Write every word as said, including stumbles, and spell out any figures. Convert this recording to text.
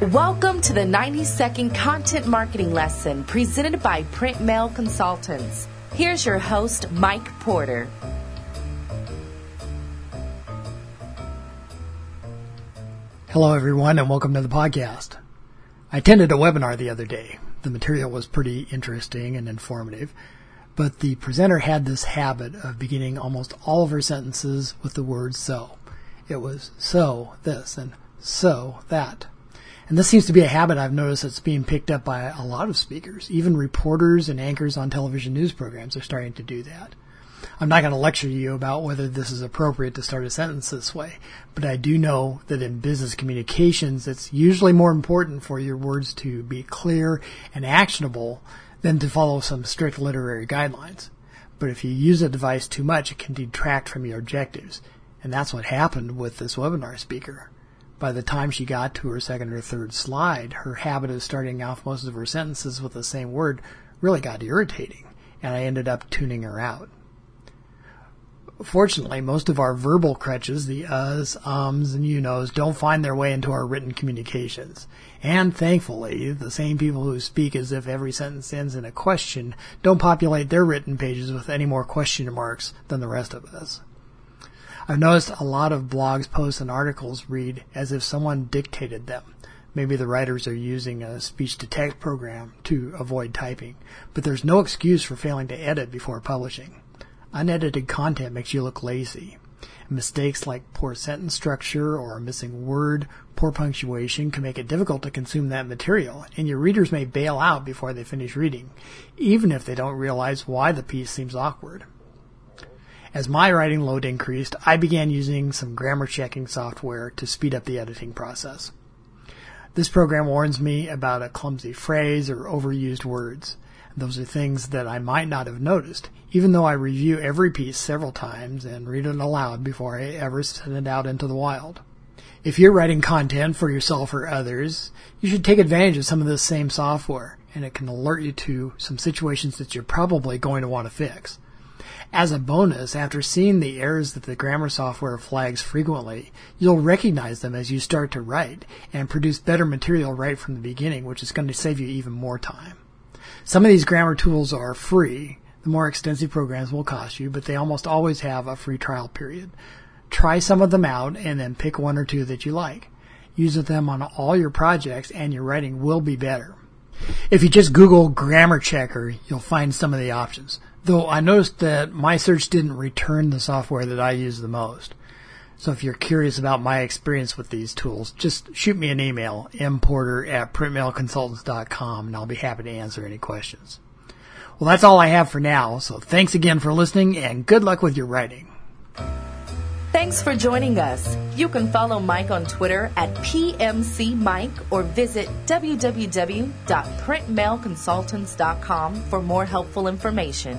Welcome to the ninety second Content Marketing Lesson presented by Print Mail Consultants. Here's your host, Mike Porter. Hello, everyone, and welcome to the podcast. I attended a webinar the other day. The material was pretty interesting and informative, but the presenter had this habit of beginning almost all of her sentences with the word so. It was so this and so that. And this seems to be a habit I've noticed that's being picked up by a lot of speakers. Even reporters and anchors on television news programs are starting to do that. I'm not going to lecture you about whether this is appropriate to start a sentence this way, but I do know that in business communications, it's usually more important for your words to be clear and actionable than to follow some strict literary guidelines. But if you use a device too much, it can detract from your objectives. And that's what happened with this webinar speaker. By the time she got to her second or third slide, her habit of starting off most of her sentences with the same word really got irritating, and I ended up tuning her out. Fortunately, most of our verbal crutches, the uhs, ums, and you knows, don't find their way into our written communications. And thankfully, the same people who speak as if every sentence ends in a question don't populate their written pages with any more question marks than the rest of us. I've noticed a lot of blogs, posts, and articles read as if someone dictated them. Maybe the writers are using a speech-to-text program to avoid typing, but there's no excuse for failing to edit before publishing. Unedited content makes you look lazy. Mistakes like poor sentence structure or a missing word, poor punctuation can make it difficult to consume that material, and your readers may bail out before they finish reading, even if they don't realize why the piece seems awkward. As my writing load increased, I began using some grammar checking software to speed up the editing process. This program warns me about a clumsy phrase or overused words. Those are things that I might not have noticed, even though I review every piece several times and read it aloud before I ever send it out into the wild. If you're writing content for yourself or others, you should take advantage of some of this same software, and it can alert you to some situations that you're probably going to want to fix. As a bonus, after seeing the errors that the grammar software flags frequently, you'll recognize them as you start to write and produce better material right from the beginning, which is going to save you even more time. Some of these grammar tools are free. The more extensive programs will cost you, but they almost always have a free trial period. Try some of them out and then pick one or two that you like. Use them on all your projects and your writing will be better. If you just Google grammar checker, you'll find some of the options, though I noticed that my search didn't return the software that I use the most. So if you're curious about my experience with these tools, just shoot me an email, m porter at print mail consultants dot com, and I'll be happy to answer any questions. Well, that's all I have for now, so thanks again for listening, and good luck with your writing. Thanks for joining us. You can follow Mike on Twitter at P M C Mike or visit w w w dot print mail consultants dot com for more helpful information.